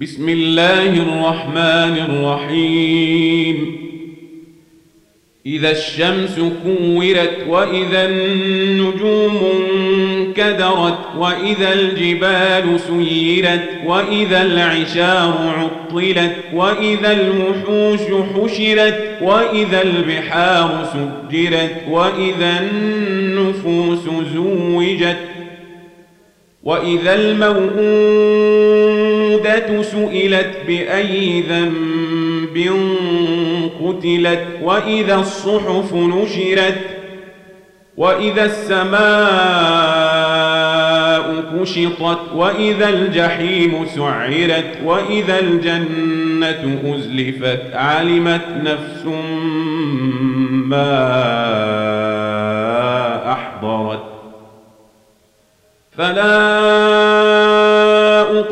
بسم الله الرحمن الرحيم إذا الشمس كورت وإذا النجوم انكدرت وإذا الجبال سيرت وإذا العشار عطلت وإذا الوحوش حشرت وإذا البحار سجرت وإذا النفوس زوجت وإذا الموءودة سئلت بأي ذنب قتلت وإذا الصحف نشرت وإذا السماء كشطت وإذا الجحيم سعرت وإذا الجنة أزلفت علمت نفس ما أحضرت فلا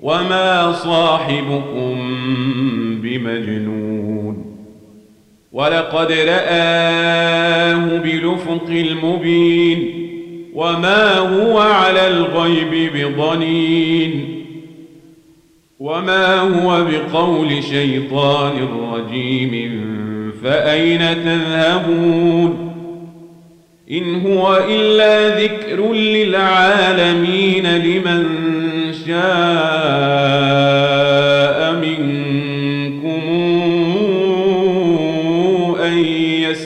وما صاحبكم بمجنون ولقد رآه بالأفق المبين وما هو على الغيب بضنين وما هو بقول شيطان رجيم فأين تذهبون إن هو إلا ذكر للعالمين لمن شاء منكم أن